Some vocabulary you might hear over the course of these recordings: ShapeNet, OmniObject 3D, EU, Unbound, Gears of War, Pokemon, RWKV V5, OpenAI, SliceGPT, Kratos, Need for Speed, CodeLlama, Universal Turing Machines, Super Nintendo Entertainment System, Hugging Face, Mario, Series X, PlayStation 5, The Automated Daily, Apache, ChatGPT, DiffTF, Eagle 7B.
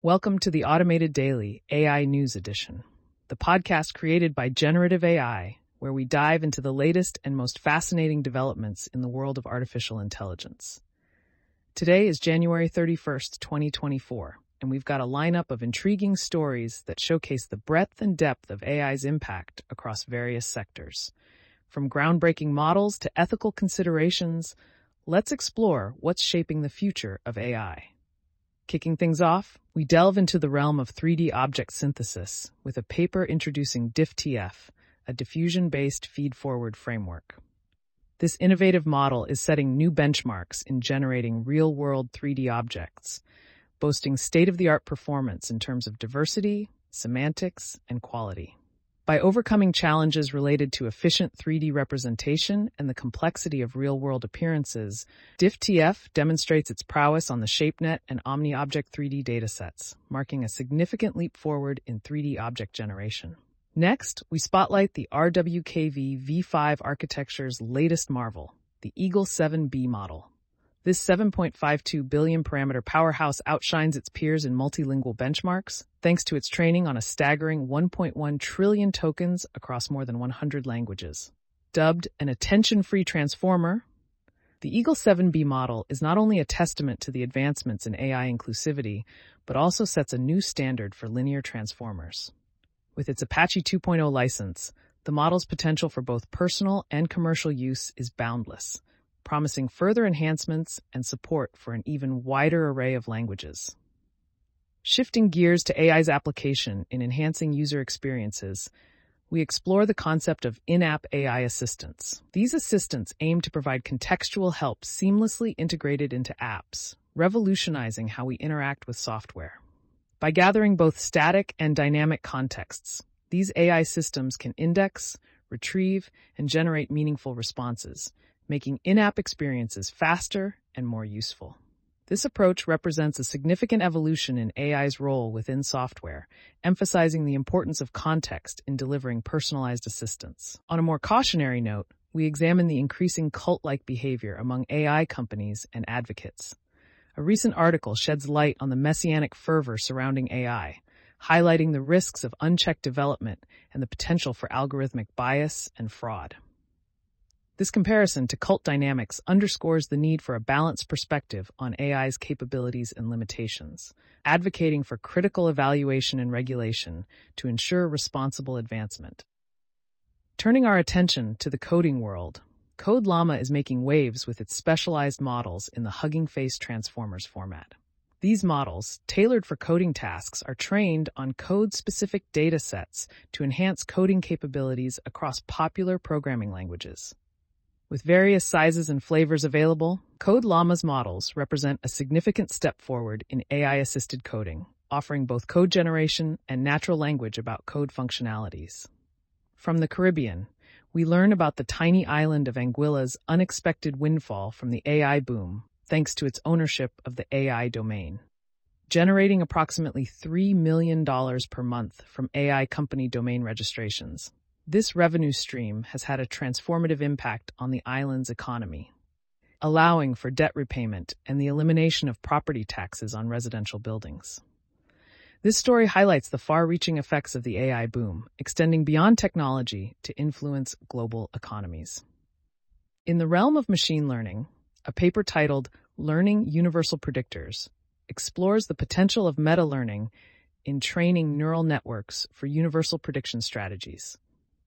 Welcome to the Automated Daily AI News Edition, the podcast created by Generative AI, where we dive into the latest and most fascinating developments in the world of artificial intelligence. Today is January 31st, 2024, and we've got a lineup of intriguing stories that showcase the breadth and depth of AI's impact across various sectors. From groundbreaking models to ethical considerations, let's explore what's shaping the future of AI. Kicking things off, we delve into the realm of 3D object synthesis with a paper introducing DiffTF, a diffusion-based feed-forward framework. This innovative model is setting new benchmarks in generating real-world 3D objects, boasting state-of-the-art performance in terms of diversity, semantics, and quality. By overcoming challenges related to efficient 3D representation and the complexity of real-world appearances, DiffTF demonstrates its prowess on the ShapeNet and OmniObject 3D datasets, marking a significant leap forward in 3D object generation. Next, we spotlight the RWKV V5 architecture's latest marvel, the Eagle 7B model. This 7.52 billion parameter powerhouse outshines its peers in multilingual benchmarks, thanks to its training on a staggering 1.1 trillion tokens across more than 100 languages. Dubbed an attention-free transformer, the Eagle 7B model is not only a testament to the advancements in AI inclusivity, but also sets a new standard for linear transformers. With its Apache 2.0 license, the model's potential for both personal and commercial use is boundless, promising further enhancements and support for an even wider array of languages. Shifting gears to AI's application in enhancing user experiences, we explore the concept of in-app AI assistants. These assistants aim to provide contextual help seamlessly integrated into apps, revolutionizing how we interact with software. By gathering both static and dynamic contexts, these AI systems can index, retrieve, and generate meaningful responses, making in-app experiences faster and more useful. This approach represents a significant evolution in AI's role within software, emphasizing the importance of context in delivering personalized assistance. On a more cautionary note, we examine the increasing cult-like behavior among AI companies and advocates. A recent article sheds light on the messianic fervor surrounding AI, highlighting the risks of unchecked development and the potential for algorithmic bias and fraud. This comparison to cult dynamics underscores the need for a balanced perspective on AI's capabilities and limitations, advocating for critical evaluation and regulation to ensure responsible advancement. Turning our attention to the coding world, CodeLlama is making waves with its specialized models in the Hugging Face Transformers format. These models, tailored for coding tasks, are trained on code-specific datasets to enhance coding capabilities across popular programming languages. With various sizes and flavors available, CodeLlama's models represent a significant step forward in AI-assisted coding, offering both code generation and natural language about code functionalities. From the Caribbean, we learn about the tiny island of Anguilla's unexpected windfall from the AI boom, thanks to its ownership of the AI domain. Generating approximately $3 million per month from AI company domain registrations, this revenue stream has had a transformative impact on the island's economy, allowing for debt repayment and the elimination of property taxes on residential buildings. This story highlights the far-reaching effects of the AI boom, extending beyond technology to influence global economies. In the realm of machine learning, a paper titled Learning Universal Predictors explores the potential of meta-learning in training neural networks for universal prediction strategies.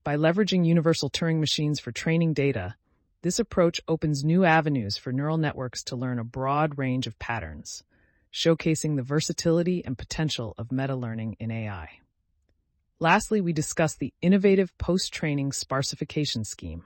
By leveraging Universal Turing Machines for training data, this approach opens new avenues for neural networks to learn a broad range of patterns, showcasing the versatility and potential of meta-learning in AI. Lastly, we discuss the innovative post-training sparsification scheme,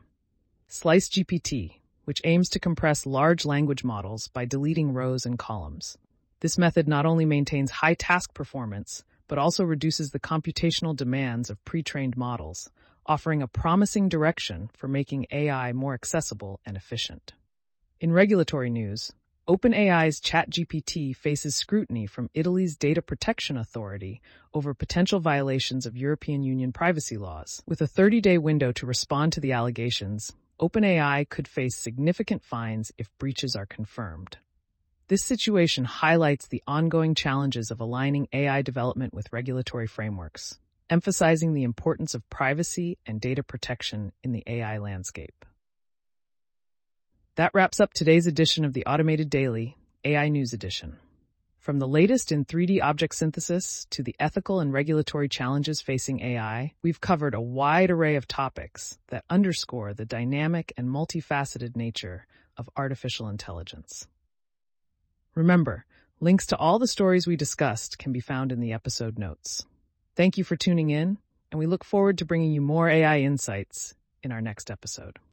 SliceGPT, which aims to compress large language models by deleting rows and columns. This method not only maintains high task performance, but also reduces the computational demands of pre-trained models, offering a promising direction for making AI more accessible and efficient. In regulatory news, OpenAI's ChatGPT faces scrutiny from Italy's Data Protection Authority over potential violations of European Union privacy laws. With a 30-day window to respond to the allegations, OpenAI could face significant fines if breaches are confirmed. This situation highlights the ongoing challenges of aligning AI development with regulatory frameworks, emphasizing the importance of privacy and data protection in the AI landscape. That wraps up today's edition of the Automated Daily, AI News Edition. From the latest in 3D object synthesis to the ethical and regulatory challenges facing AI, we've covered a wide array of topics that underscore the dynamic and multifaceted nature of artificial intelligence. Remember, links to all the stories we discussed can be found in the episode notes. Thank you for tuning in, and we look forward to bringing you more AI insights in our next episode.